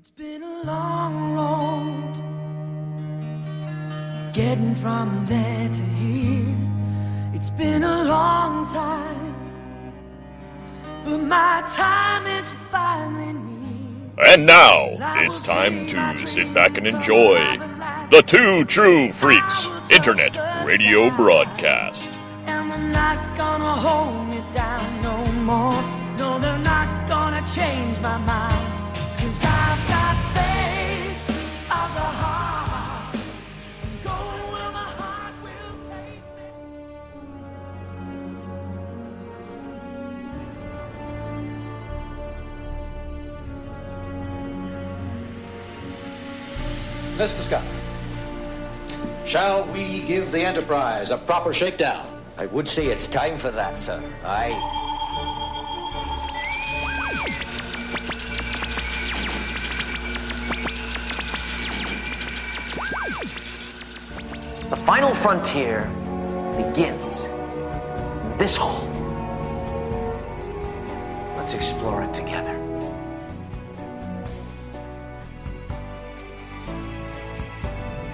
It's been a long road, getting from there to here. It's been a long time, but my time is finally near. And now, it's time to sit back and enjoy the Two True Freaks Internet Radio Broadcast. And they're not gonna hold me down no more. No, they're not gonna change my mind. 'Cause I've got faith of the heart. Go where my heart will take me. Mr. Scott, shall we give the Enterprise a proper shakedown? I would say it's time for that, sir. Aye. The final frontier begins in this hall. Let's explore it together.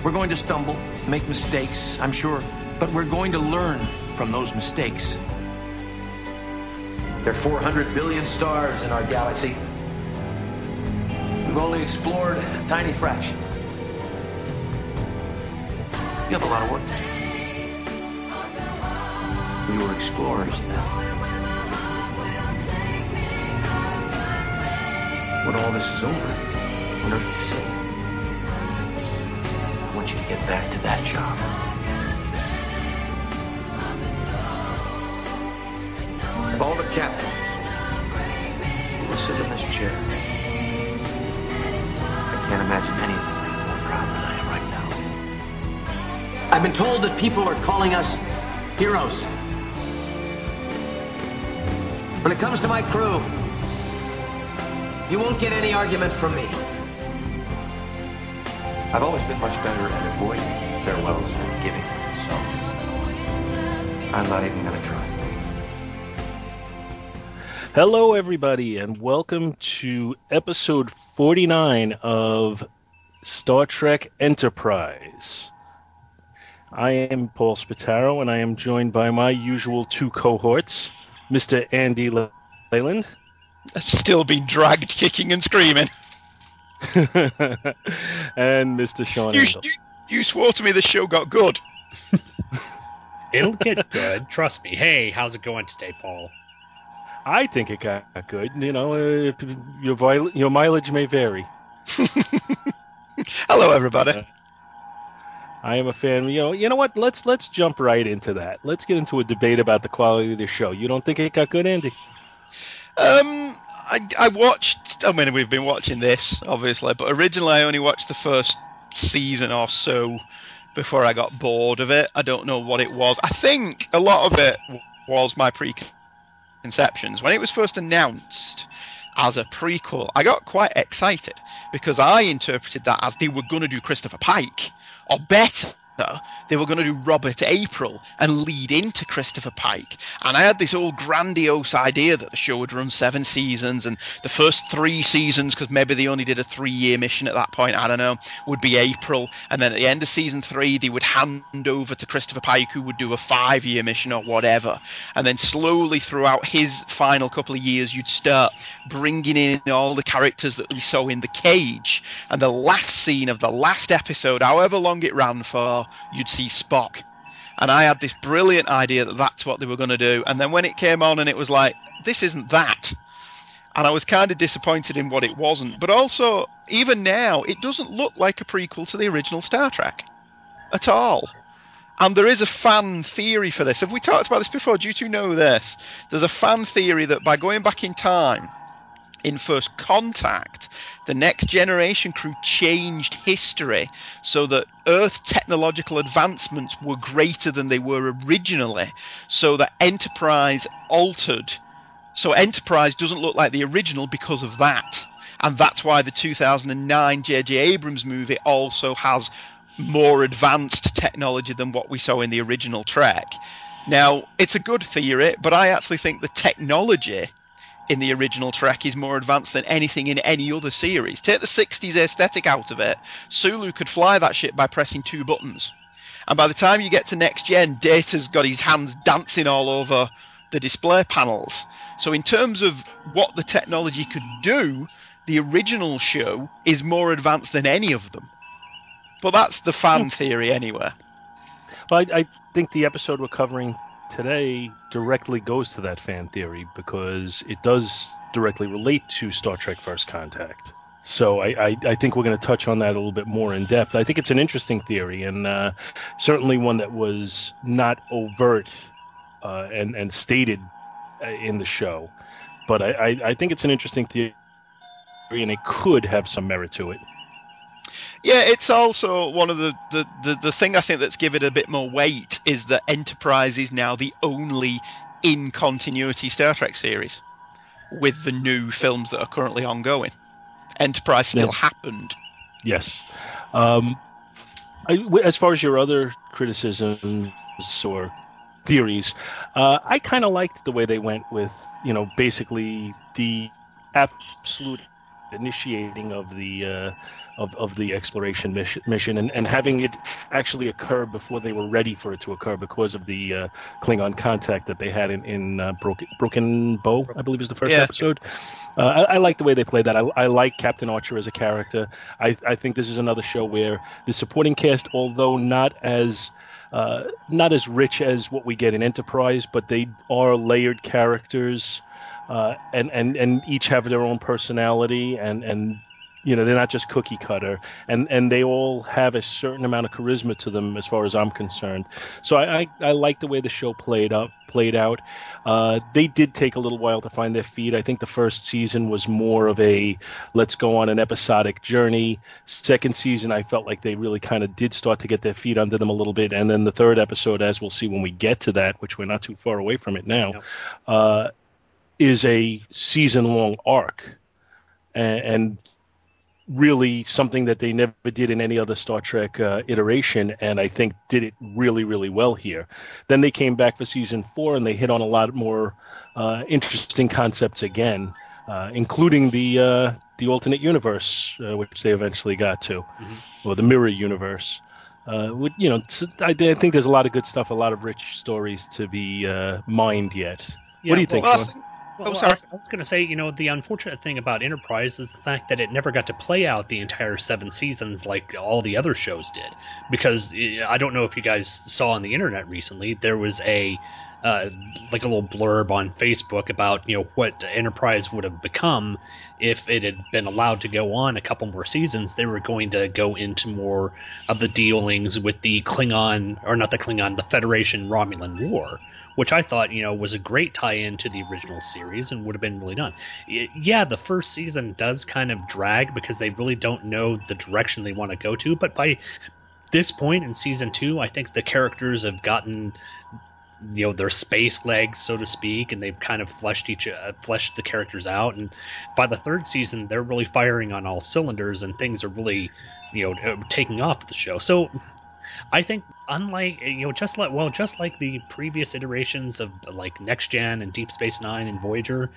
We're going to stumble, make mistakes, I'm sure, but we're going to learn from those mistakes. There are 400 billion stars in our galaxy. We've only explored a tiny fraction. You have a lot of work to do. We were explorers then. When all this is over, when Earth is safe, I want you to get back to that job. Of all the captains who will sit in this chair, I can't imagine anything being more proud than I am right now. I've been told that people are calling us heroes. When it comes to my crew, you won't get any argument from me. I've always been much better at avoiding farewells than giving them, so I'm not even going to try. Hello, everybody, and welcome to episode 49 of Star Trek Enterprise. I am Paul Spataro, and I am joined by my usual two cohorts, Mr. Andy Leland. I've still been dragged kicking and screaming. And Mr. Sean. You swore to me the show got good. It'll get good, trust me. Hey, how's it going today, Paul? I think it got good. You know, your mileage may vary. Hello, everybody. I am a fan. You know what? Let's jump right into that. Let's get into a debate about the quality of the show. You don't think it got good, Andy? I watched. I mean, we've been watching this, obviously, but originally I only watched the first season or so before I got bored of it. I don't know what it was. I think a lot of it was my preconceptions. When it was first announced as a prequel, I got quite excited because I interpreted that as they were going to do Christopher Pike, or better, they were going to do Robert April and lead into Christopher Pike. And I had this whole grandiose idea that the show would run 7 seasons, and the first 3 seasons, because maybe they only did a 3-year mission at that point, I don't know, would be April. And then at the end of season 3, they would hand over to Christopher Pike, who would do a 5-year mission or whatever. And then slowly throughout his final couple of years, you'd start bringing in all the characters that we saw in The Cage. And the last scene of the last episode, however long it ran for, you'd see Spock. And I had this brilliant idea that that's what they were going to do. And then when it came on and it was like, this isn't that. And I was kind of disappointed in what it wasn't. But also, even now, it doesn't look like a prequel to the original Star Trek at all. And there is a fan theory for this. Have we talked about this before? Do you two know this? There's a fan theory that by going back in time, in First Contact, the Next Generation crew changed history so that Earth technological advancements were greater than they were originally, so that Enterprise altered. So Enterprise doesn't look like the original because of that. And that's why the 2009 J.J. Abrams movie also has more advanced technology than what we saw in the original Trek. Now, it's a good theory, but I actually think the technology in the original Trek is more advanced than anything in any other series. Take the 60s aesthetic out of it. Sulu could fly that ship by pressing two buttons. And by the time you get to Next Gen, Data's got his hands dancing all over the display panels. So in terms of what the technology could do, the original show is more advanced than any of them. But that's the fan theory anyway. Well, I think the episode we're covering today directly goes to that fan theory because it does directly relate to Star Trek First Contact. So I think we're going to touch on that a little bit more in depth. I think it's an interesting theory, and certainly one that was not overt and stated in the show. But I think it's an interesting theory, and it could have some merit to it. Yeah, it's also one of the thing I think that's given it a bit more weight is that Enterprise is now the only in-continuity Star Trek series with the new films that are currently ongoing. Enterprise still happened. Yes. As far as your other criticisms or theories, I kind of liked the way they went with, basically the absolute initiating of the... Of the exploration mission and having it actually occur before they were ready for it to occur because of the Klingon contact that they had in Broken Bow, I believe is the first episode. I like the way they played that. I like Captain Archer as a character. I think this is another show where the supporting cast, although not as rich as what we get in Enterprise, but they are layered characters and each have their own personality and they're not just cookie cutter, and they all have a certain amount of charisma to them, as far as I'm concerned. So I like the way the show played out. They did take a little while to find their feet. I think the first season was more of a let's go on an episodic journey. Second season, I felt like they really kind of did start to get their feet under them a little bit, and then the third episode, as we'll see when we get to that, which we're not too far away from it now, is a season-long arc, and really something that they never did in any other Star Trek iteration, and I think did it really, really well here. Then they came back for season 4, and they hit on a lot more interesting concepts again, including the alternate universe, which they eventually got to, or the Mirror Universe. I think there's a lot of good stuff, a lot of rich stories to be mined yet. Yeah, what do you think, Sean? Well, I was going to say, the unfortunate thing about Enterprise is the fact that it never got to play out the entire 7 seasons like all the other shows did. Because I don't know if you guys saw on the internet recently, there was a little blurb on Facebook about, what Enterprise would have become if it had been allowed to go on a couple more seasons. They were going to go into more of the dealings with the Federation-Romulan War, which I thought, was a great tie-in to the original series and would have been really done. Yeah, the first season does kind of drag because they really don't know the direction they want to go to, but by this point in season 2, I think the characters have gotten... their space legs, so to speak, and they've kind of fleshed the characters out. And by the third season, they're really firing on all cylinders, and things are really, taking off the show. So I think, unlike just like the previous iterations of like Next Gen and Deep Space Nine and Voyager,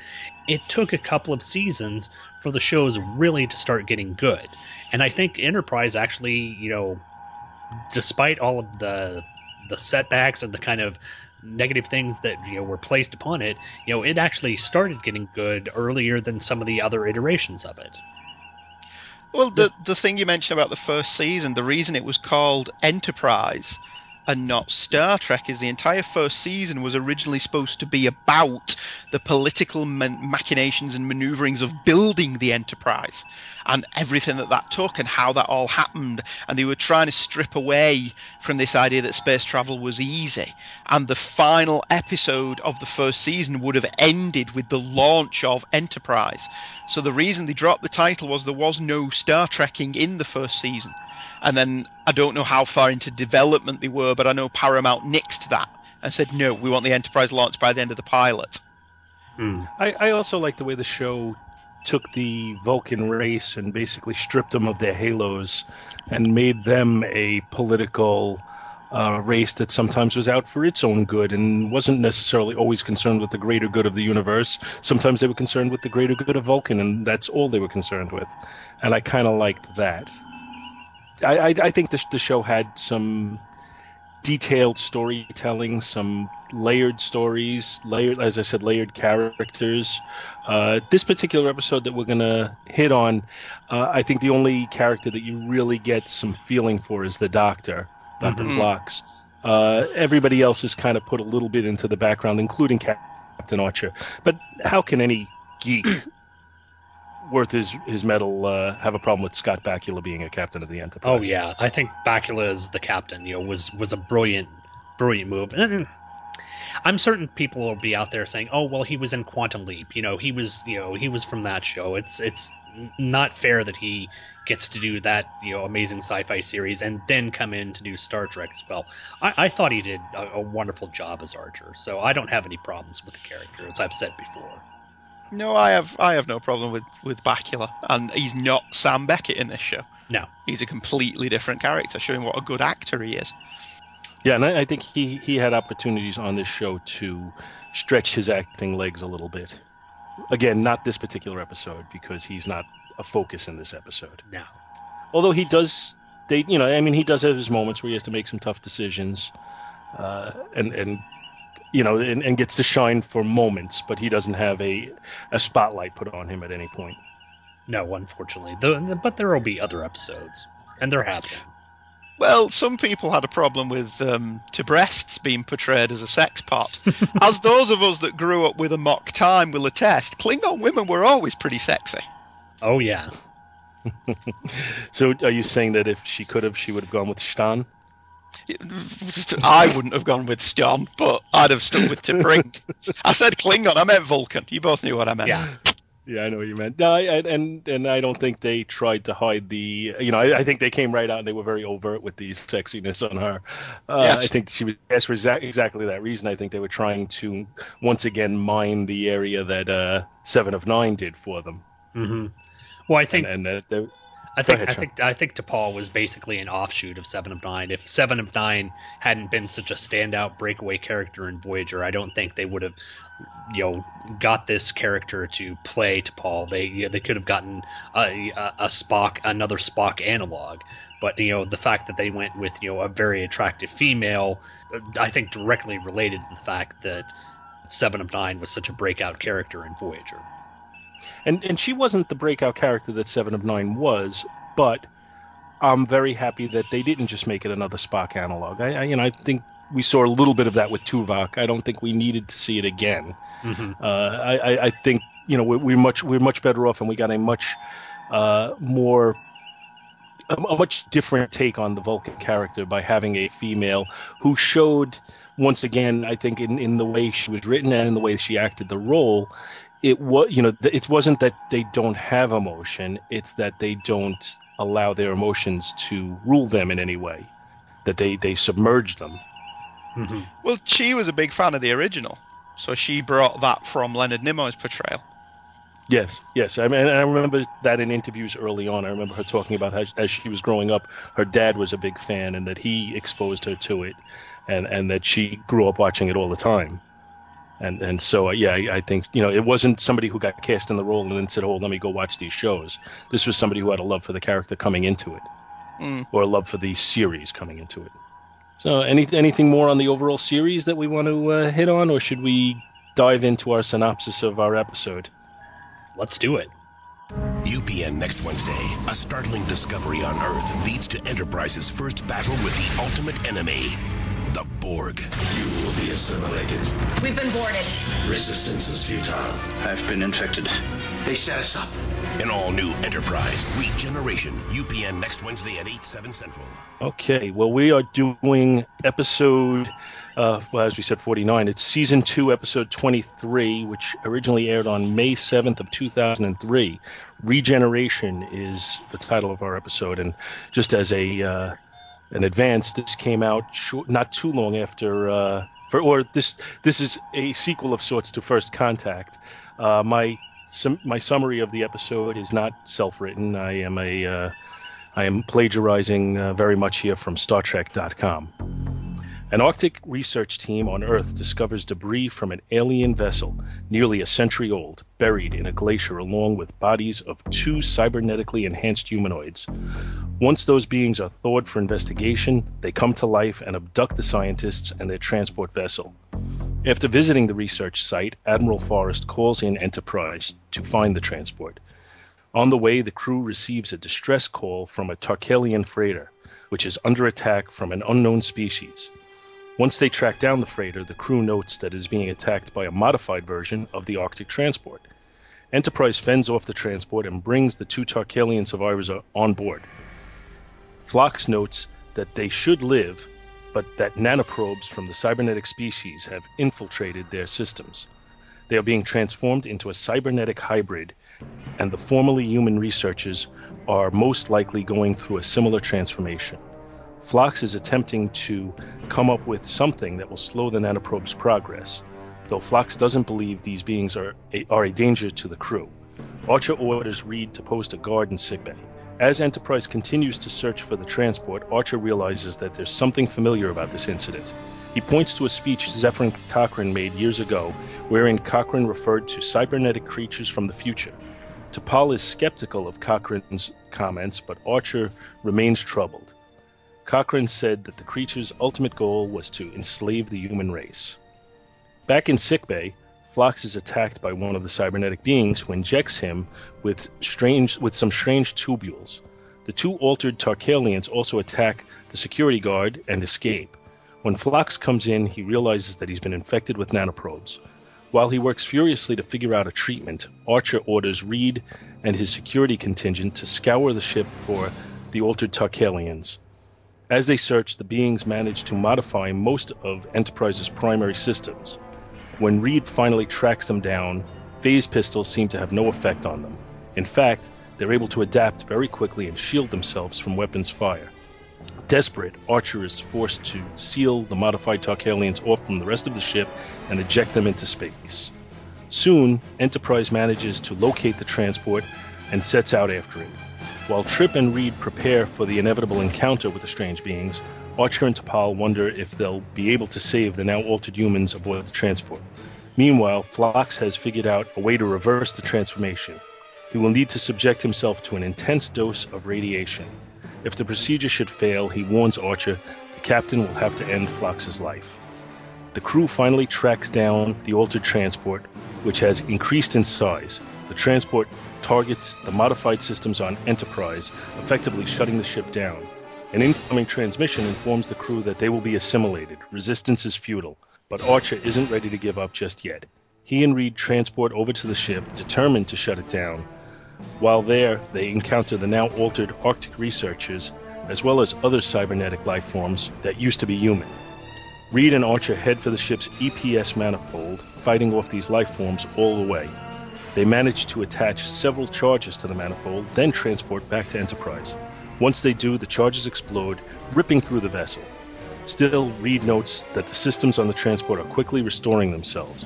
it took a couple of seasons for the shows really to start getting good. And I think Enterprise actually, despite all of the setbacks and the kind of negative things that were placed upon it, it actually started getting good earlier than some of the other iterations of it. Well, the thing you mentioned about the first season, the reason it was called Enterprise and not Star Trek is the entire first season was originally supposed to be about the political machinations and maneuverings of building the Enterprise and everything that took and how that all happened. And they were trying to strip away from this idea that space travel was easy. And the final episode of the first season would have ended with the launch of Enterprise. So the reason they dropped the title was there was no Star Trekking in the first season. And then I don't know how far into development they were, but I know Paramount nixed that and said, no, we want the Enterprise launched by the end of the pilot. I also like the way the show took the Vulcan race and basically stripped them of their halos and made them a political race that sometimes was out for its own good and wasn't necessarily always concerned with the greater good of the universe. Sometimes they were concerned with the greater good of Vulcan, and that's all they were concerned with. And I kind of liked that. I think the show had some detailed storytelling, some layered stories, layered characters. This particular episode that we're going to hit on, I think the only character that you really get some feeling for is the Doctor, Dr. Phlox. Everybody else is kind of put a little bit into the background, including Captain Archer. But how can any geek worth his medal have a problem with Scott Bakula being a captain of the Enterprise? Oh yeah, I think Bakula as the captain, was a brilliant move. And I'm certain people will be out there saying, "Oh well, he was in Quantum Leap. He was from that show. It's not fair that he gets to do that amazing sci-fi series and then come in to do Star Trek as well." I thought he did a wonderful job as Archer, so I don't have any problems with the character, as I've said before. No, I have no problem with Bakula, and he's not Sam Beckett in this show. No, he's a completely different character, showing what a good actor he is. Yeah, and I think he had opportunities on this show to stretch his acting legs a little bit. Again, not this particular episode because he's not a focus in this episode. No, although he does, he does have his moments where he has to make some tough decisions, and gets to shine for moments, but he doesn't have a spotlight put on him at any point. No, unfortunately. But there will be other episodes, and there have been. Well, some people had a problem with To Breasts being portrayed as a sex pot. As those of us that grew up with A Mock Time will attest, Klingon women were always pretty sexy. Oh, yeah. So are you saying that if she could have, she would have gone with Stan? I wouldn't have gone with Stan, but I'd have stuck with T'Brink. I said Klingon, I meant Vulcan. You both knew what I meant. Yeah, I know what you meant. No, and I don't think they tried to hide the... I think they came right out and they were very overt with the sexiness on her. Yes. I think she was... Yes, for exactly that reason, I think they were trying to, once again, mine the area that Seven of Nine did for them. Mm-hmm. Well, I think... I think T'Pol was basically an offshoot of Seven of Nine. If Seven of Nine hadn't been such a standout breakaway character in Voyager, I don't think they would have, got this character to play T'Pol. They could have gotten a Spock, another Spock analog. But the fact that they went with a very attractive female, I think directly related to the fact that Seven of Nine was such a breakout character in Voyager. And she wasn't the breakout character that Seven of Nine was, but I'm very happy that they didn't just make it another Spock analog. I think we saw a little bit of that with Tuvok. I don't think we needed to see it again. Mm-hmm. I think we're much better off, and we got a much much different take on the Vulcan character by having a female who showed, once again, I think in the way she was written and in the way she acted the role. It was, it wasn't that they don't have emotion. It's that they don't allow their emotions to rule them in any way. That they submerge them. Mm-hmm. Well, she was a big fan of the original, so she brought that from Leonard Nimoy's portrayal. Yes. I mean, and I remember that in interviews early on. I remember her talking about how, as she was growing up, her dad was a big fan, and that he exposed her to it, and that she grew up watching it all the time. And so, I think, it wasn't somebody who got cast in the role and then said, let me go watch these shows. This was somebody who had a love for the character coming into it, or a love for the series coming into it. So anything more on the overall series that we want to hit on, or should we dive into our synopsis of our episode? Let's do it. UPN next Wednesday. A startling discovery on Earth leads to Enterprise's first battle with the ultimate enemy. The Borg. You will be assimilated. We've been boarded. Resistance is futile. I've been infected. They set us up. An all-new Enterprise Regeneration. UPN next Wednesday at 8, 7 Central. Okay, well, we are doing episode, as we said, 49. It's Season 2, Episode 23, which originally aired on May 7th of 2003. Regeneration is the title of our episode, and just as a... in advance, this came out not too long after, this is a sequel of sorts to First Contact. My summary of the episode is not self-written. I am plagiarizing very much here from StarTrek.com. An Arctic research team on Earth discovers debris from an alien vessel, nearly a century old, buried in a glacier along with bodies of two cybernetically enhanced humanoids. Once those beings are thawed for investigation, they come to life and abduct the scientists and their transport vessel. After visiting the research site, Admiral Forrest calls in Enterprise to find the transport. On the way, the crew receives a distress call from a Tarkalian freighter, which is under attack from an unknown species. Once they track down the freighter, the crew notes that it is being attacked by a modified version of the Arctic transport. Enterprise fends off the transport and brings the two Tarkalian survivors on board. Phlox notes that they should live, but that nanoprobes from the cybernetic species have infiltrated their systems. They are being transformed into a cybernetic hybrid, and the formerly human researchers are most likely going through a similar transformation. Phlox is attempting to come up with something that will slow the nanoprobe's progress, though Phlox doesn't believe these beings are a danger to the crew. Archer orders Reed to post a guard in sickbay. As Enterprise continues to search for the transport, Archer realizes that there's something familiar about this incident. He points to a speech Zefram Cochrane made years ago, wherein Cochrane referred to cybernetic creatures from the future. T'Pol is skeptical of Cochrane's comments, but Archer remains troubled. Cochrane said that the creature's ultimate goal was to enslave the human race. Back in sickbay, Phlox is attacked by one of the cybernetic beings who injects him with some strange tubules. The two altered Tarkalians also attack the security guard and escape. When Phlox comes in, he realizes that he's been infected with nanoprobes. While he works furiously to figure out a treatment, Archer orders Reed and his security contingent to scour the ship for the altered Tarkalians. As they search, the beings manage to modify most of Enterprise's primary systems. When Reed finally tracks them down, phase pistols seem to have no effect on them. In fact, they're able to adapt very quickly and shield themselves from weapons fire. Desperate, Archer is forced to seal the modified Tarkalians off from the rest of the ship and eject them into space. Soon, Enterprise manages to locate the transport and sets out after it. While Trip and Reed prepare for the inevitable encounter with the strange beings, Archer and T'Pol wonder if they'll be able to save the now altered humans aboard the transport. Meanwhile, Phlox has figured out a way to reverse the transformation. He will need to subject himself to an intense dose of radiation. If the procedure should fail, he warns Archer, the captain will have to end Phlox's life. The crew finally tracks down the altered transport, which has increased in size. The transport targets the modified systems on Enterprise, effectively shutting the ship down. An incoming transmission informs the crew that they will be assimilated. Resistance is futile, but Archer isn't ready to give up just yet. He and Reed transport over to the ship, determined to shut it down. While there, they encounter the now altered Arctic researchers, as well as other cybernetic life forms that used to be human. Reed and Archer head for the ship's EPS manifold, fighting off these life forms all the way. They manage to attach several charges to the manifold, then transport back to Enterprise. Once they do, the charges explode, ripping through the vessel. Still, Reed notes that the systems on the transport are quickly restoring themselves.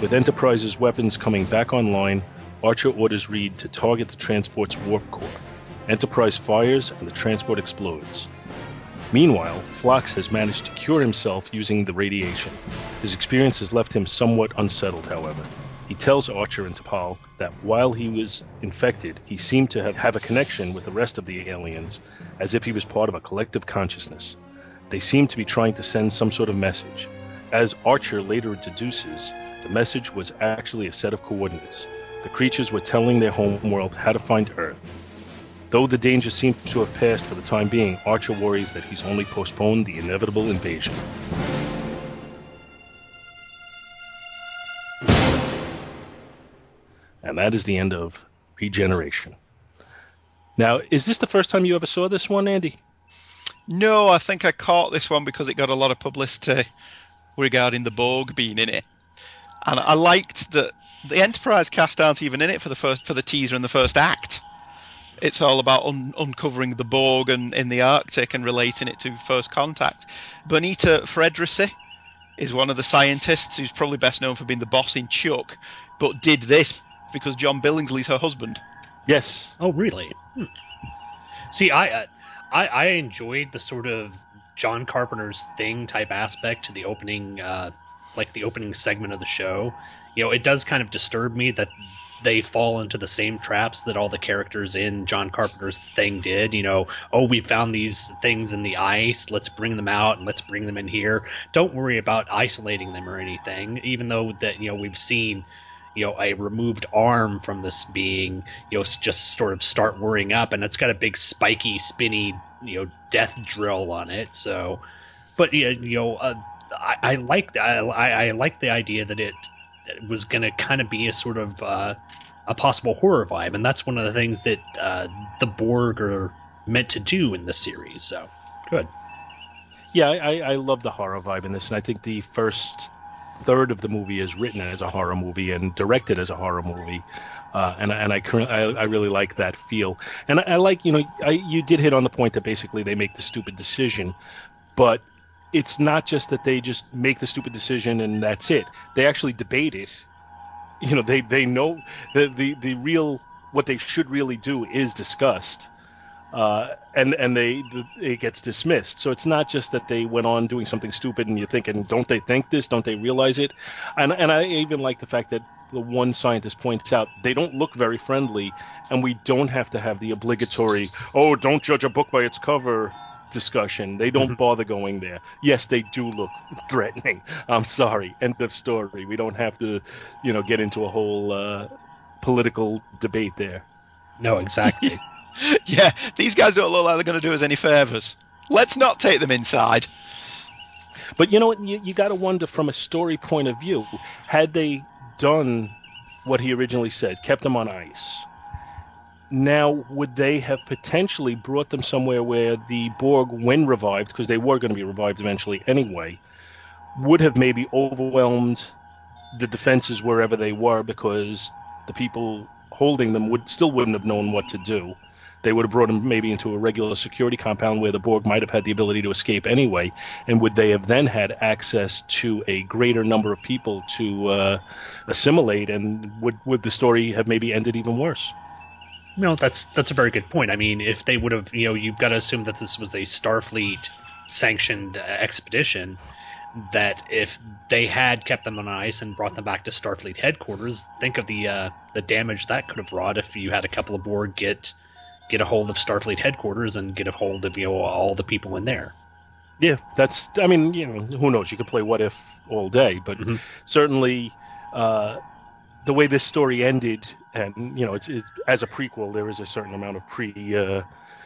With Enterprise's weapons coming back online, Archer orders Reed to target the transport's warp core. Enterprise fires and the transport explodes. Meanwhile, Phlox has managed to cure himself using the radiation. His experience has left him somewhat unsettled, however. He tells Archer and T'Pol that while he was infected, he seemed to have a connection with the rest of the aliens, as if he was part of a collective consciousness. They seem to be trying to send some sort of message. As Archer later deduces, the message was actually a set of coordinates. The creatures were telling their homeworld how to find Earth. Though the danger seems to have passed for the time being, Archer worries that he's only postponed the inevitable invasion. And that is the end of Regeneration. Now, is this the first time you ever saw this one, Andy? No, I think I caught this one because it got a lot of publicity regarding the Borg being in it. And I liked that the Enterprise cast aren't even in it for the teaser and the first act. It's all about uncovering the Borg and in the Arctic and relating it to First Contact. Bonita Fredricsi is one of the scientists who's probably best known for being the boss in Chuck, but did this because John Billingsley's her husband. Yes. Oh, really? See, I enjoyed the sort of John Carpenter's Thing type aspect to the opening, like the opening segment of the show, you know, it does kind of disturb me that they fall into the same traps that all the characters in John Carpenter's Thing did. You know, oh, we found these things in the ice, let's bring them out and let's bring them in here. Don't worry about isolating them or anything, even though that, you know, we've seen, you know, a removed arm from this being, you know, just sort of start worrying up, and it's got a big spiky, spinny, you know, death drill on it. So, but yeah, you know, I liked the idea that it was going to kind of be a sort of a possible horror vibe, and that's one of the things that the Borg are meant to do in this series. So, good. Yeah, I love the horror vibe in this, and I think the first third of the movie is written as a horror movie and directed as a horror movie, and I really like that feel. And I like, you know, you did hit on the point that basically they make the stupid decision, but it's not just that they just make the stupid decision and that's it. They actually debate it. You know, they know the real, what they should really do is discussed, and it gets dismissed. So it's not just that they went on doing something stupid and you're thinking, don't they think this? Don't they realize it? And I even like the fact that the one scientist points out they don't look very friendly, and we don't have to have the obligatory, oh, don't judge a book by its cover discussion. They don't bother going there. Yes, they do look threatening. I'm sorry. End of story. We don't have to, you know, get into a whole political debate there. No, exactly. Yeah, these guys don't look like they're going to do us any favors. Let's not take them inside. But you know what? You got to wonder, from a story point of view, had they done what he originally said, kept them on ice, now would they have potentially brought them somewhere where the Borg, when revived, because they were going to be revived eventually anyway, would have maybe overwhelmed the defenses wherever they were, because the people holding them wouldn't have known what to do. They would have brought them maybe into a regular security compound where the Borg might have had the ability to escape anyway, and would they have then had access to a greater number of people to assimilate, and would the story have maybe ended even worse? No, that's a very good point. I mean, if they would have, you know, you've got to assume that this was a Starfleet-sanctioned expedition, that if they had kept them on ice and brought them back to Starfleet headquarters, think of the damage that could have wrought if you had a couple of Borg get a hold of Starfleet headquarters and get a hold of, you know, all the people in there. Yeah, that's, I mean, you know, who knows? You could play what if all day, but certainly the way this story ended, and, you know, it's as a prequel, there is a certain amount of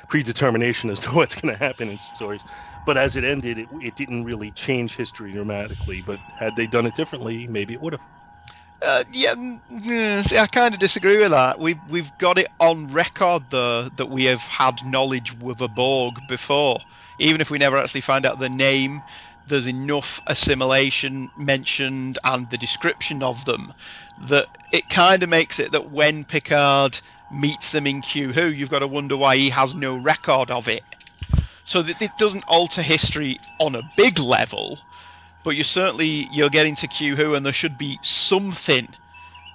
predetermination as to what's going to happen in stories. But as it ended, it didn't really change history dramatically. But had they done it differently, maybe it would have. Yeah, see, I kind of disagree with that. We've got it on record, though, that we have had knowledge with a Borg before. Even if we never actually find out the name, there's enough assimilation mentioned and the description of them that it kind of makes it that when Picard meets them in Q-Who, you've got to wonder why he has no record of it. So that it doesn't alter history on a big level, but you're getting to Q-Who, and there should be something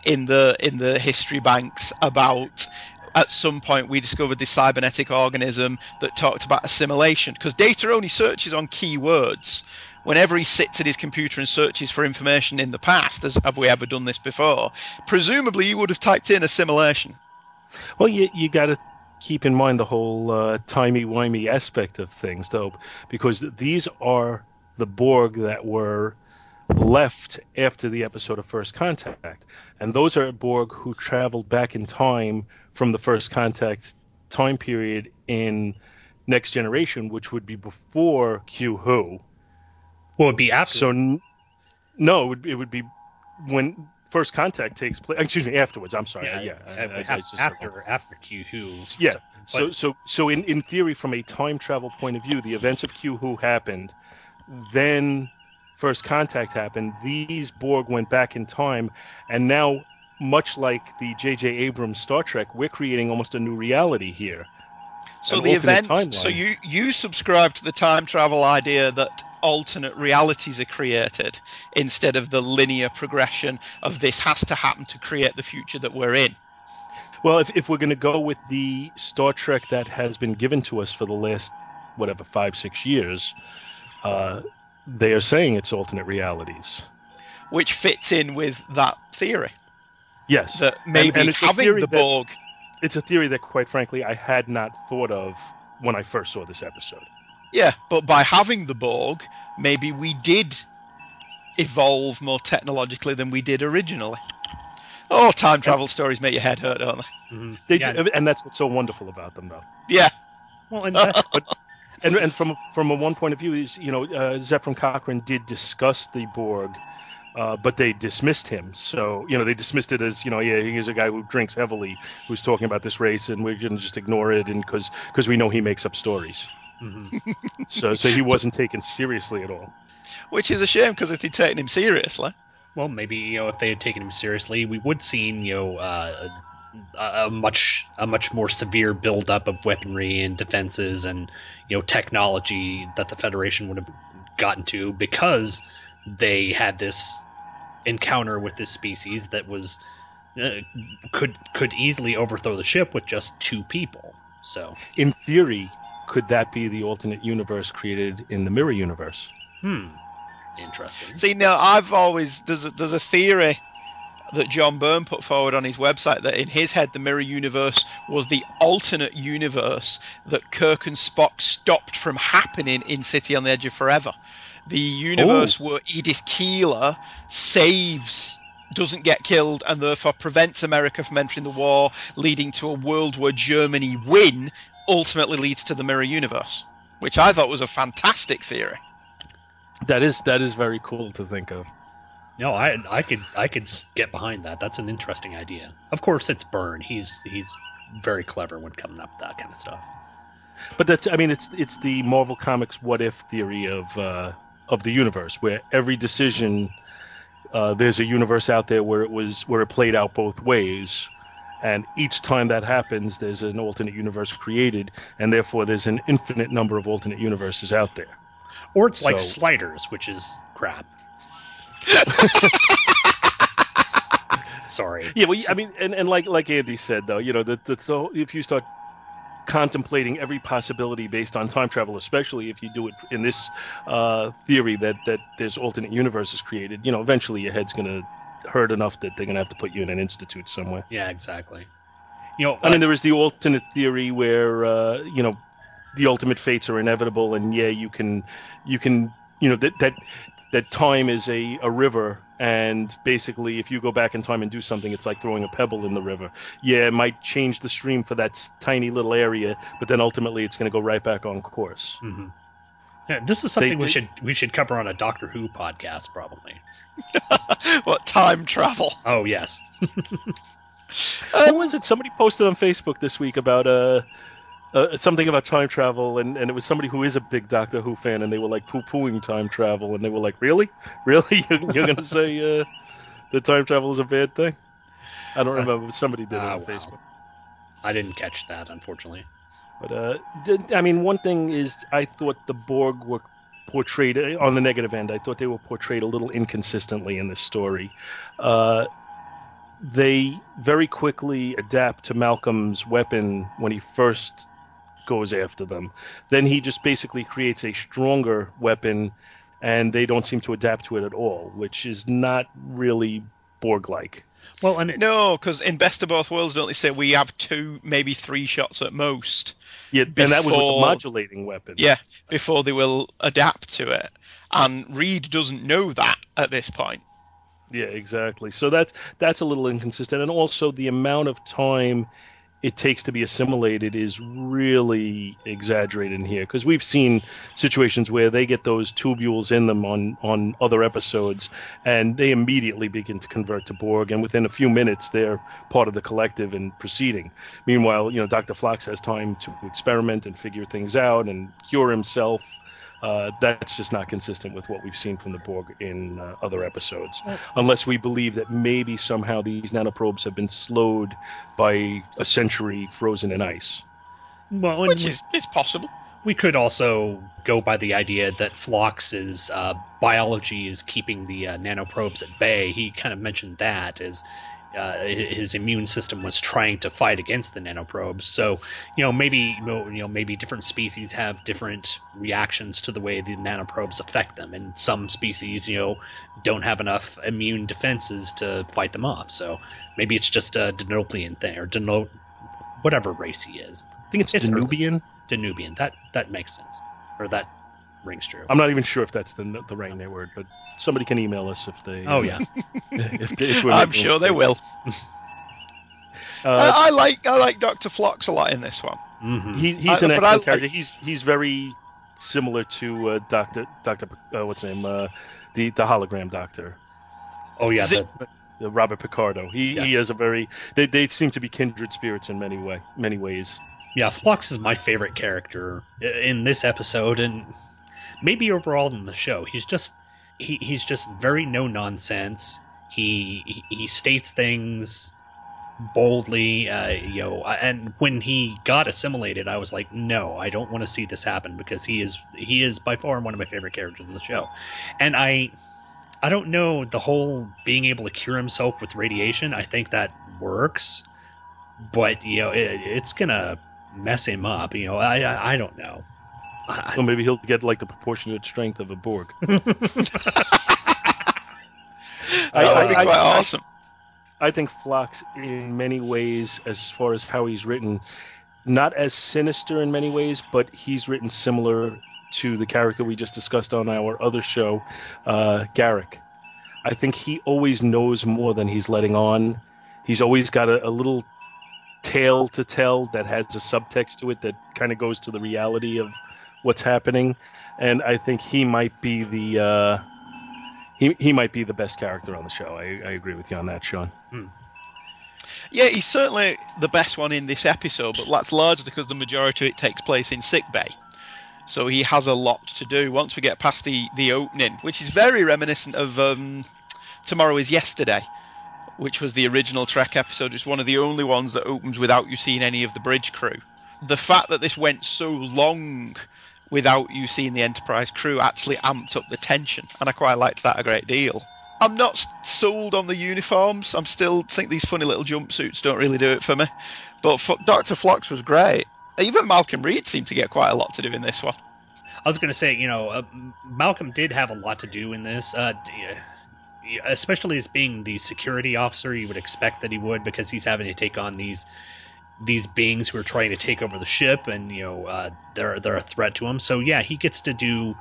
in the history banks about, at some point we discovered this cybernetic organism that talked about assimilation, because Data only searches on keywords. Whenever he sits at his computer and searches for information in the past, as have we ever done this before, presumably you would have typed in assimilation. Well, you got to keep in mind the whole timey-wimey aspect of things, though, because these are the Borg that were left after the episode of First Contact. And those are Borg who traveled back in time from the First Contact time period in Next Generation, which would be before Q-Who. Well, it'd be after. So, no, it would be when First Contact takes place. Excuse me, afterwards. I'm sorry. Yeah, after Q-Who. Yeah. So in theory, from a time travel point of view, the events of Q-Who happened, then First Contact happened. These Borg went back in time, and now, much like the J.J. Abrams Star Trek, we're creating almost a new reality here. So the event. So you subscribe to the time travel idea that alternate realities are created instead of the linear progression of this has to happen to create the future that we're in. Well, if we're going to go with the Star Trek that has been given to us for the last whatever, 5-6 years, they are saying it's alternate realities. Which fits in with that theory. Yes. That maybe and having the Borg... It's a theory that, quite frankly, I had not thought of when I first saw this episode. Yeah, but by having the Borg, maybe we did evolve more technologically than we did originally. Oh, time travel stories make your head hurt, don't they? Mm-hmm. They do, and that's what's so wonderful about them, though. Yeah. Well, and that, and from a one point of view, is, you know, Zefram Cochrane did discuss the Borg, but they dismissed him. So, you know, they dismissed it as, you know, yeah, he's a guy who drinks heavily, who's talking about this race, and we're going to just ignore it, and because we know he makes up stories. Mm-hmm. so he wasn't taken seriously at all. Which is a shame, because if they'd taken him seriously... Well, maybe, you know, if they had taken him seriously, we would seen, you know, a much more severe buildup of weaponry and defenses and, you know, technology that the Federation would have gotten to, because they had this encounter with this species that was could easily overthrow the ship with just 2 people. So, in theory, could that be the alternate universe created in the Mirror Universe? Interesting. See, now I've always there's a theory that John Byrne put forward on his website that in his head the Mirror Universe was the alternate universe that Kirk and Spock stopped from happening in City on the Edge of Forever. The universe where Edith Keeler doesn't get killed and therefore prevents America from entering the war, leading to a world where Germany win, ultimately leads to the Mirror Universe, which I thought was a fantastic theory. That is very cool to think of. No, I could get behind that. That's an interesting idea. Of course, it's Byrne. He's very clever when coming up with that kind of stuff. But it's the Marvel Comics what if theory of the universe, where every decision there's a universe out there where it played out both ways, and each time that happens, there's an alternate universe created, and therefore there's an infinite number of alternate universes out there. Or it's like Sliders, which is crap. Sorry. Yeah, well, I mean, and like Andy said, though, you know, that if you start contemplating every possibility based on time travel, especially if you do it in this theory that there's alternate universes created, you know, eventually your head's going to hurt enough that they're going to have to put you in an institute somewhere. Yeah, exactly. You know, I mean, there is the alternate theory where, you know, the ultimate fates are inevitable, and yeah, you can, you know, that time is a river, and basically, if you go back in time and do something, it's like throwing a pebble in the river. Yeah, it might change the stream for that tiny little area, but then ultimately, it's going to go right back on course. Mm-hmm. Yeah, this is something we should cover on a Doctor Who podcast, probably. What, time travel? Oh yes. What was it? Somebody posted on Facebook this week about something about time travel, and it was somebody who is a big Doctor Who fan, and they were like poo-pooing time travel, and they were like, really? You're going to say that time travel is a bad thing? I don't remember, but somebody did it on Facebook. I didn't catch that, unfortunately. But, one thing is, I thought the Borg were portrayed, on the negative end, I thought they were portrayed a little inconsistently in this story. They very quickly adapt to Malcolm's weapon when he first goes after them. Then he just basically creates a stronger weapon, and they don't seem to adapt to it at all, which is not really Borg-like. Well, no, because in Best of Both Worlds, don't they say we have 2, maybe 3 shots at most? Yeah, and that was with the modulating weapon. Yeah, before they will adapt to it. And Reed doesn't know that at this point. Yeah, exactly. So that's a little inconsistent. And also the amount of time it takes to be assimilated is really exaggerated in here, because we've seen situations where they get those tubules in them on other episodes, and they immediately begin to convert to Borg, and within a few minutes they're part of the collective and proceeding. Meanwhile, you know, Dr. Phlox has time to experiment and figure things out and cure himself. That's just not consistent with what we've seen from the Borg in other episodes, unless we believe that maybe somehow these nanoprobes have been slowed by a century frozen in ice. Well, which is possible. We could also go by the idea that Phlox's biology is keeping the nanoprobes at bay. He kind of mentioned that as his immune system was trying to fight against the nanoprobes. So, maybe different species have different reactions to the way the nanoprobes affect them, and some species, don't have enough immune defenses to fight them off. So maybe it's just a Denoplian thing, or whatever race he is. I think it's Danubian. Danubian. That makes sense, or that rings true. I'm not even sure if that's the right word, but somebody can email us if they. Oh yeah, if I'm sure they will. I like Dr. Phlox a lot in this one. Mm-hmm. He's an excellent character. He's very similar to Doctor what's his name, the hologram doctor. Oh yeah, Robert Picardo. He is a very. They seem to be kindred spirits in many ways. Yeah, Phlox is my favorite character in this episode, and maybe overall in the show. He's just very no nonsense. He states things boldly, and when he got assimilated, I was like, no, I don't want to see this happen, because he is by far one of my favorite characters in the show. And I don't know, the whole being able to cure himself with radiation, I think that works, but it's gonna mess him up. I don't know. Well, maybe he'll get like the proportionate strength of a Borg. Awesome. I think Phlox, in many ways, as far as how he's written, not as sinister in many ways, but he's written similar to the character we just discussed on our other show, Garrick. I think he always knows more than he's letting on. He's always got a little tale to tell that has a subtext to it that kind of goes to the reality of what's happening, and I think he might be the best character on the show. I agree with you on that, Sean. Hmm. Yeah, he's certainly the best one in this episode, but that's largely because the majority of it takes place in sickbay, so he has a lot to do once we get past the opening, which is very reminiscent of Tomorrow is Yesterday, which was the original Trek episode. It's one of the only ones that opens without you seeing any of the bridge crew. The fact that this went so long without you seeing the Enterprise crew actually amped up the tension, and I quite liked that a great deal. I'm not sold on the uniforms. I'm still think these funny little jumpsuits don't really do it for me. But Dr. Phlox was great. Even Malcolm Reed seemed to get quite a lot to do in this one. I was going to say, Malcolm did have a lot to do in this, especially as being the security officer. You would expect that he would, because he's having to take on these beings who are trying to take over the ship, and they're a threat to him. So yeah, he gets to do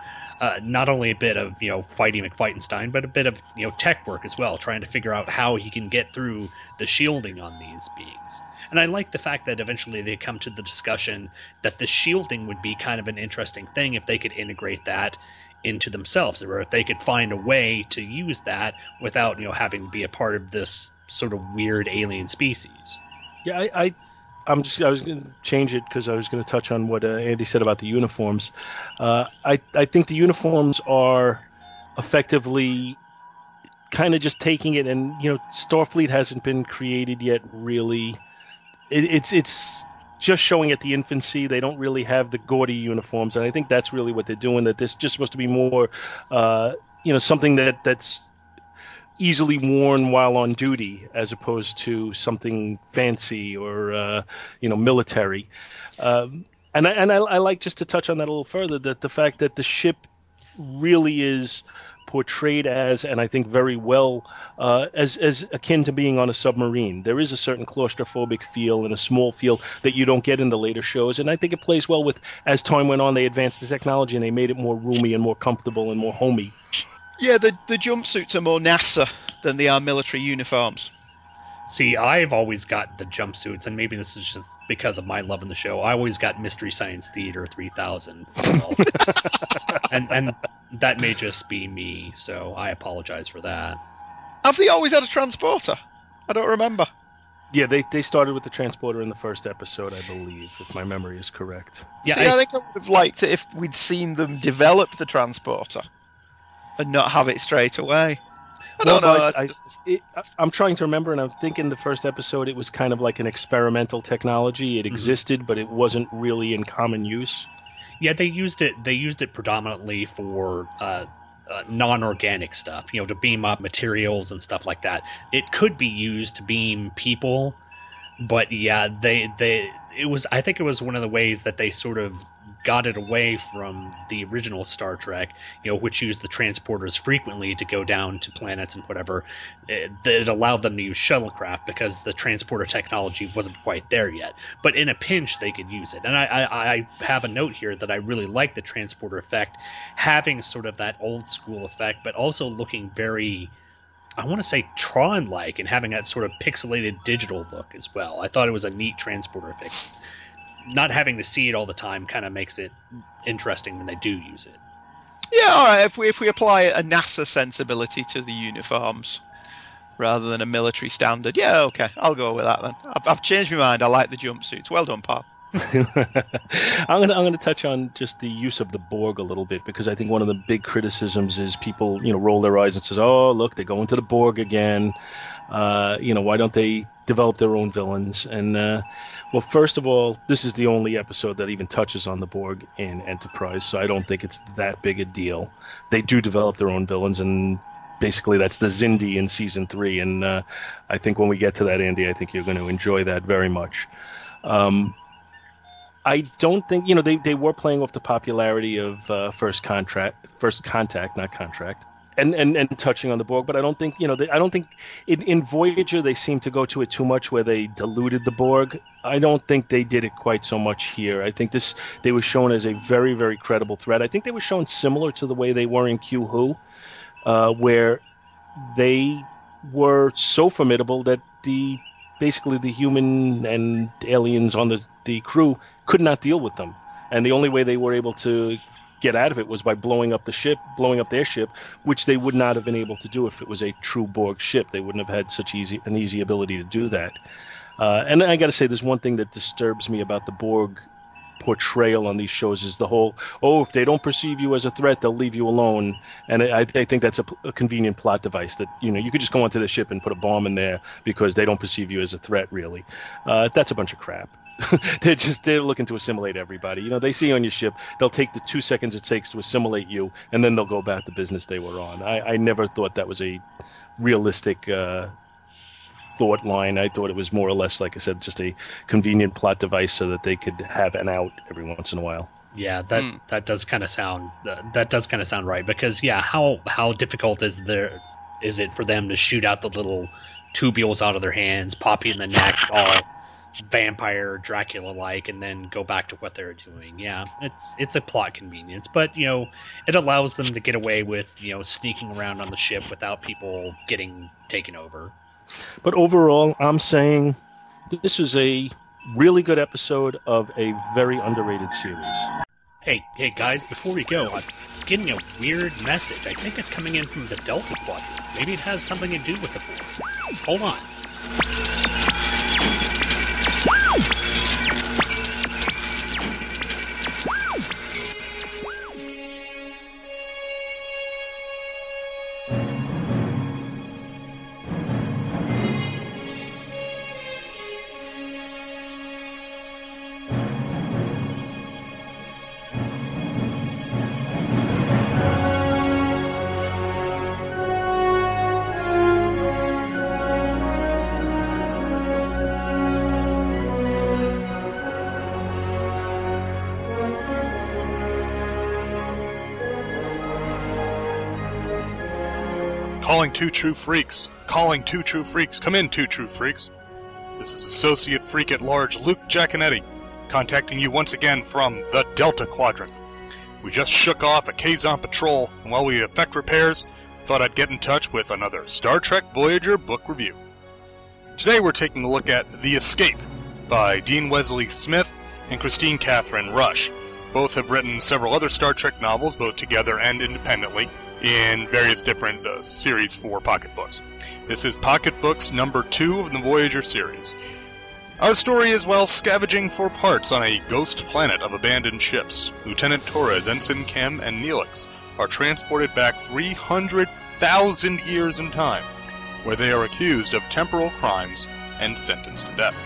not only a bit of fighting McFightenstein, but a bit of tech work as well, trying to figure out how he can get through the shielding on these beings. And I like the fact that eventually they come to the discussion that the shielding would be kind of an interesting thing if they could integrate that into themselves, or if they could find a way to use that without having to be a part of this sort of weird alien species. Yeah, I was going to change it, because I was going to touch on what Andy said about the uniforms. I think the uniforms are effectively kind of just taking it, and Starfleet hasn't been created yet, really. It's just showing at the infancy. They don't really have the gaudy uniforms, and I think that's really what they're doing. That this just supposed to be more, something that's easily worn while on duty, as opposed to something fancy or military. And I like, just to touch on that a little further, that the fact that the ship really is portrayed as, and I think very well, as akin to being on a submarine. There is a certain claustrophobic feel and a small feel that you don't get in the later shows, and I think it plays well with, as time went on, they advanced the technology and they made it more roomy and more comfortable and more homey. Yeah, the jumpsuits are more NASA than they are military uniforms. See, I've always got the jumpsuits, and maybe this is just because of my love in the show. I always got Mystery Science Theater 3000. and that may just be me, so I apologize for that. Have they always had a transporter? I don't remember. Yeah, they started with the transporter in the first episode, I believe, if my memory is correct. Yeah, see, I think I would have liked it if we'd seen them develop the transporter and not have it straight away. I don't know. I'm trying to remember, and I'm thinking the first episode, it was kind of like an experimental technology. It existed, but it wasn't really in common use. Yeah, they used it predominantly for non-organic stuff, to beam up materials and stuff like that. It could be used to beam people, but yeah, I think it was one of the ways that they sort of got it away from the original Star Trek, which used the transporters frequently to go down to planets and whatever. It allowed them to use shuttlecraft because the transporter technology wasn't quite there yet. But in a pinch, they could use it. And I have a note here that I really like the transporter effect, having sort of that old school effect, but also looking very, I want to say, Tron-like, and having that sort of pixelated digital look as well. I thought it was a neat transporter effect. Not having to see it all the time kind of makes it interesting when they do use it. Yeah, all right. If we apply a NASA sensibility to the uniforms rather than a military standard, yeah, okay, I'll go with that then. I've changed my mind. I like the jumpsuits. Well done, Pop. I'm gonna touch on just the use of the Borg a little bit, because I think one of the big criticisms is people roll their eyes and says, oh look, they're going to the Borg again. Why don't they develop their own villains? And well, first of all, this is the only episode that even touches on the Borg in Enterprise, so I don't think it's that big a deal. They do develop their own villains, and basically that's the Xindi in season 3. And I think when we get to that, Andy, I think you're going to enjoy that very much. I don't think they were playing off the popularity of First Contact, and touching on the Borg, but I don't think in Voyager they seem to go to it too much where they diluted the Borg. I don't think they did it quite so much here. I think they were shown as a very, very credible threat. I think they were shown similar to the way they were in Q-Who, where they were so formidable that basically the human and aliens on the crew could not deal with them. And the only way they were able to get out of it was by blowing up their ship, which they would not have been able to do if it was a true Borg ship. They wouldn't have had such an easy ability to do that. And I got to say, there's one thing that disturbs me about the Borg portrayal on these shows is the whole, if they don't perceive you as a threat, they'll leave you alone. And I think that's a convenient plot device that, you could just go onto the ship and put a bomb in there because they don't perceive you as a threat, really. That's a bunch of crap. They're looking to assimilate everybody. They see you on your ship, they'll take the 2 seconds it takes to assimilate you, and then they'll go about the business they were on. I never thought that was a realistic thought line. I thought it was more or less, like I said, just a convenient plot device so that they could have an out every once in a while. Yeah, that does kind of sound right, because yeah, how difficult is it for them to shoot out the little tubules out of their hands, pop you in the neck, all vampire Dracula like, and then go back to what they're doing. Yeah, it's a plot convenience, but it allows them to get away with sneaking around on the ship without people getting taken over. But overall, I'm saying this is a really good episode of a very underrated series. Hey guys, before we go, I'm getting a weird message. I think it's coming in from the Delta Quadrant. Maybe it has something to do with the Borg. Hold on. Calling two true freaks. Come in, two true freaks. This is Associate Freak at Large Luke Giaconetti, contacting you once again from the Delta Quadrant. We just shook off a Kazon patrol, and while we effect repairs, thought I'd get in touch with another Star Trek Voyager book review. Today we're taking a look at The Escape by Dean Wesley Smith and Christine Catherine Rush. Both have written several other Star Trek novels, both together and independently, in various different series for Pocketbooks. This is Pocketbooks number 2 of the Voyager series. Our story is while scavenging for parts on a ghost planet of abandoned ships. Lieutenant Torres, Ensign Kim, and Neelix are transported back 300,000 years in time, where they are accused of temporal crimes and sentenced to death.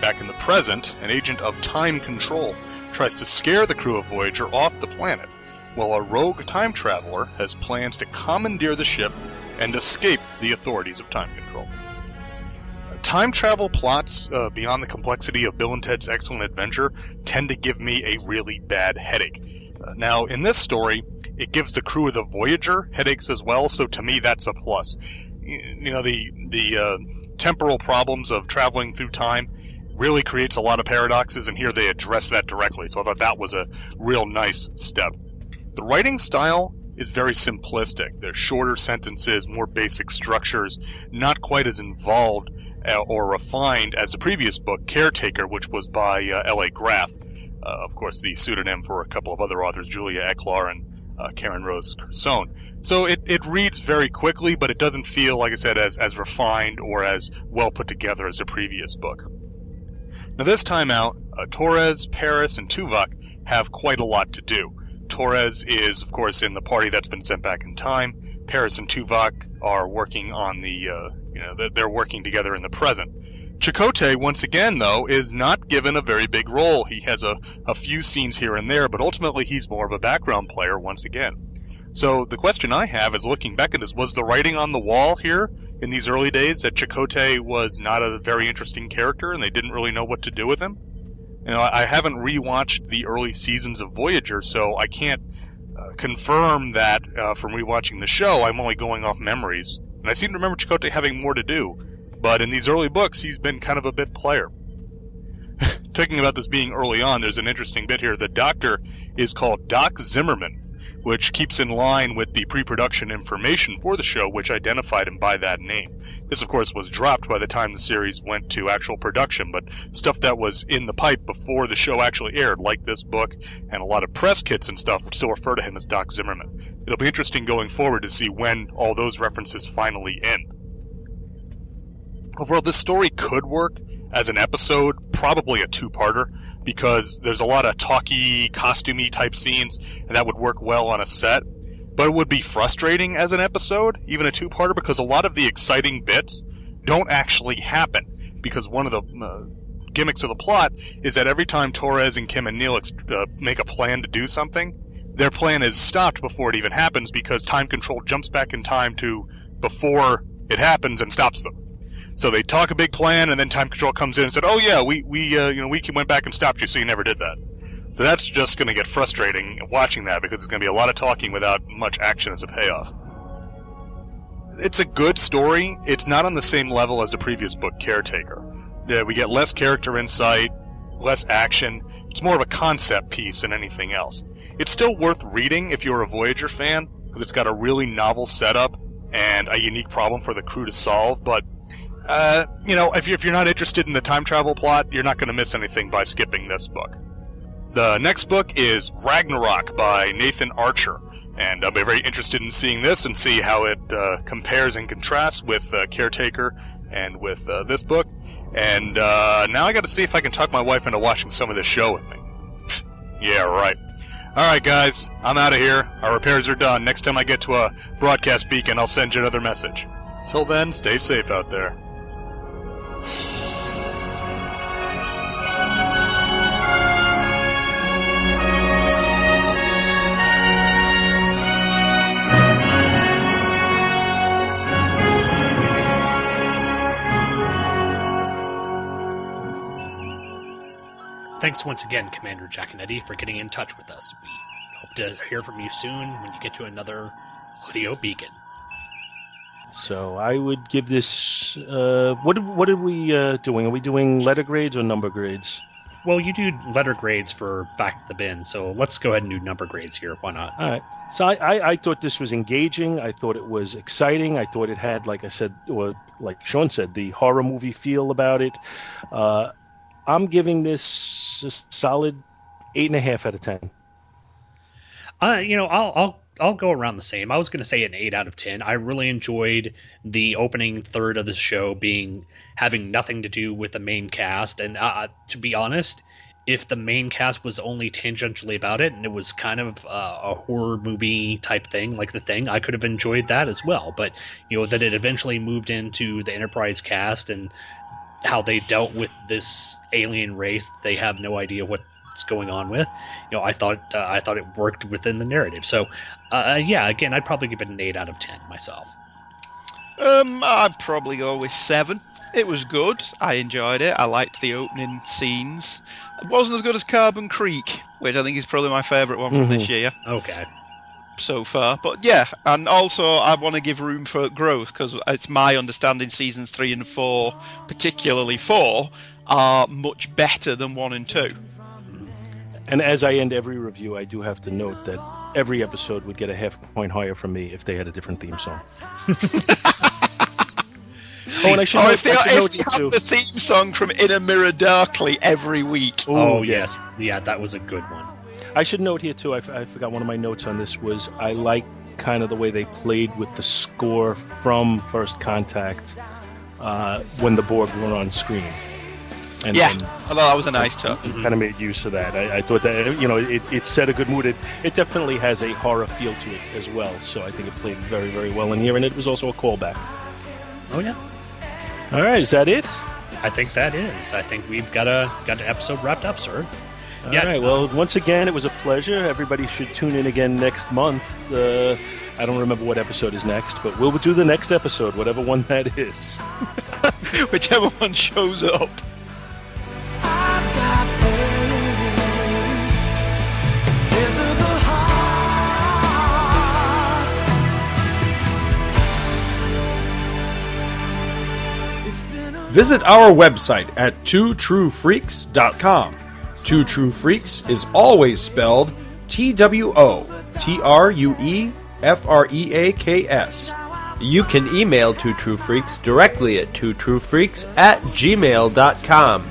Back in the present, an agent of time control tries to scare the crew of Voyager off the planet, while a rogue time traveler has plans to commandeer the ship and escape the authorities of time control. Time travel plots, beyond the complexity of Bill and Ted's Excellent Adventure, tend to give me a really bad headache. Now, in this story, it gives the crew of the Voyager headaches as well, so to me that's a plus. You know, the temporal problems of traveling through time really creates a lot of paradoxes, and here they address that directly, so I thought that was a real nice step. The writing style is very simplistic. There's shorter sentences, more basic structures, not quite as involved or refined as the previous book, Caretaker, which was by L.A. Graff, of course the pseudonym for a couple of other authors, Julia Ecklar and Karen Rose Kersone. So it reads very quickly, but it doesn't feel, like I said, as refined or as well put together as the previous book. Now this time out, Torres, Paris, and Tuvok have quite a lot to do. Torres is, of course, in the party that's been sent back in time. Paris and Tuvok are working on the... they're working together in the present. Chakotay, once again, though, is not given a very big role. He has a few scenes here and there, but ultimately he's more of a background player once again. So the question I have is, looking back at this, was the writing on the wall here in these early days that Chakotay was not a very interesting character and they didn't really know what to do with him? You know, I haven't rewatched the early seasons of Voyager, so I can't confirm that from rewatching the show. I'm only going off memories. And I seem to remember Chakotay having more to do, but in these early books, he's been kind of a bit player. Talking about this being early on, there's an interesting bit here. The Doctor is called Doc Zimmerman, which keeps in line with the pre-production information for the show, which identified him by that name. This, of course, was dropped by the time the series went to actual production, but stuff that was in the pipe before the show actually aired, like this book, and a lot of press kits and stuff, still refer to him as Doc Zimmerman. It'll be interesting going forward to see when all those references finally end. Overall, this story could work as an episode, probably a two-parter, because there's a lot of talky, costumey type scenes, and that would work well on a set. But it would be frustrating as an episode, even a two-parter, because a lot of the exciting bits don't actually happen, because one of the gimmicks of the plot is that every time Torres and Kim and Neelix make a plan to do something, their plan is stopped before it even happens because time control jumps back in time to before it happens and stops them. So they talk a big plan, and then time control comes in and said, "Oh yeah, we went back and stopped you, so you never did that." So that's just going to get frustrating watching that because it's going to be a lot of talking without much action as a payoff. It's a good story. It's not on the same level as the previous book, Caretaker. Yeah, we get less character insight, less action. It's more of a concept piece than anything else. It's still worth reading if you're a Voyager fan, because it's got a really novel setup and a unique problem for the crew to solve, but, if you're not interested in the time travel plot, you're not going to miss anything by skipping this book. The next book is Ragnarok by Nathan Archer, and I'll be very interested in seeing this and see how it compares and contrasts with Caretaker and with this book, and now I got to see if I can talk my wife into watching some of this show with me. Yeah, right. Alright guys, I'm out of here. Our repairs are done. Next time I get to a broadcast beacon, I'll send you another message. Till then, stay safe out there. Thanks once again, Commander Giaconetti, for getting in touch with us. We hope to hear from you soon when you get to another audio beacon. So I would give this... what are we doing? Are we doing letter grades or number grades? Well, you do letter grades for Back to the Bin, so let's go ahead and do number grades here. Why not? All right. So I thought this was engaging. I thought it was exciting. I thought it had, like I said, or like Sean said, the horror movie feel about it. I'm giving this a solid 8.5 out of 10. I'll go around the same. I was going to say an 8 out of 10. I really enjoyed the opening third of the show having nothing to do with the main cast. And to be honest, if the main cast was only tangentially about it and it was kind of a horror movie type thing, like The Thing, I could have enjoyed that as well. But that it eventually moved into the Enterprise cast and how they dealt with this alien race they have no idea what what's going on with. You know, I thought it worked within the narrative. So, yeah, again, I'd probably give it an 8 out of 10 myself. I'd probably go with 7. It was good. I enjoyed it. I liked the opening scenes. It wasn't as good as Carbon Creek, which I think is probably my favourite one from this year. Okay. So far. But yeah, and also I want to give room for growth, because it's my understanding seasons 3 and 4, particularly 4, are much better than 1 and 2. And as I end every review, I do have to note that every episode would get a half point higher from me if they had a different theme song. See, if they had the theme song from In a Mirror Darkly every week. Ooh, oh, yes. Yeah, that was a good one. I should note here, too, I forgot one of my notes on this was I like kind of the way they played with the score from First Contact when the Borg were on screen. And, yeah, well, that was a nice touch. Kind of made use of that. I thought that, you know, it set a good mood. It definitely has a horror feel to it as well, so I think it played very, very well in here, and it was also a callback. Oh, yeah. All right, is that it? I think that is. I think we've got an episode wrapped up, sir. Yeah. All right, well, once again, it was a pleasure. Everybody should tune in again next month. I don't remember what episode is next, but we'll do the next episode, whatever one that is. Whichever one shows up. Visit our website at twotruefreaks.com. Two True Freaks is always spelled TWOTRUEFREAKS. You can email Two True Freaks directly at twotruefreaks@gmail.com.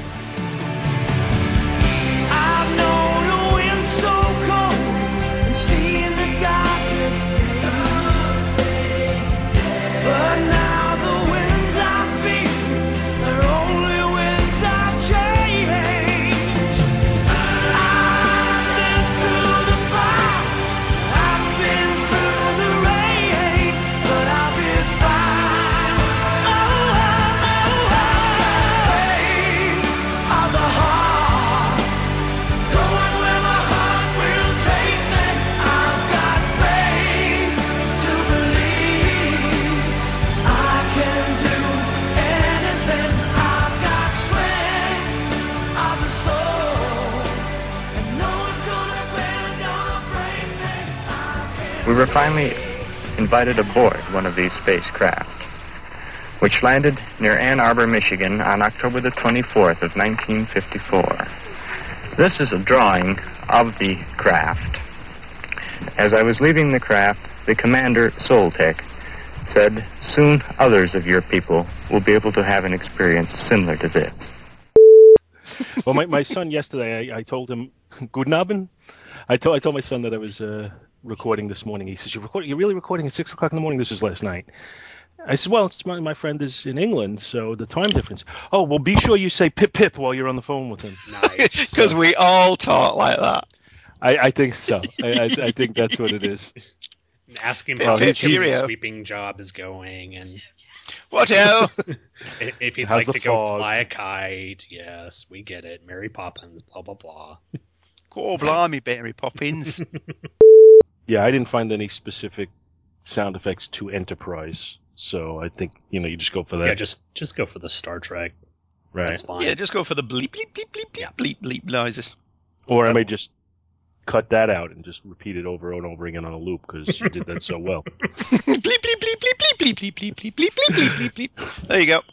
We were finally invited aboard one of these spacecraft, which landed near Ann Arbor, Michigan on October the 24th of 1954. This is a drawing of the craft. As I was leaving the craft, the commander, Soltec, said, "Soon others of your people will be able to have an experience similar to this." Well, my son yesterday, I told him, "Guten Abend." I told my son that I was... recording this morning. He says, you're really recording at 6:00 in the morning? This is last night. I said, well, it's my friend is in England, so the time difference. Oh, well, be sure you say pip pip while you're on the phone with him. Nice. Because we all talk like that. I think so. I think that's what it is. And ask him how his sweeping job is going, and if he'd like to go fly a kite. Yes, we get it. Mary Poppins, blah blah blah. Go blimey, Mary Poppins. Yeah, I didn't find any specific sound effects to Enterprise, so I think, you know, you just go for that. Yeah, just go for the Star Trek. Right. That's fine. Yeah, just go for the bleep, bleep, bleep, bleep, bleep, bleep, bleep noises. Or I may just cut that out and just repeat it over and over again on a loop, because you did that so well. Bleep, bleep, bleep, bleep, bleep, bleep, bleep, bleep, bleep, bleep, bleep, bleep, bleep. There you go.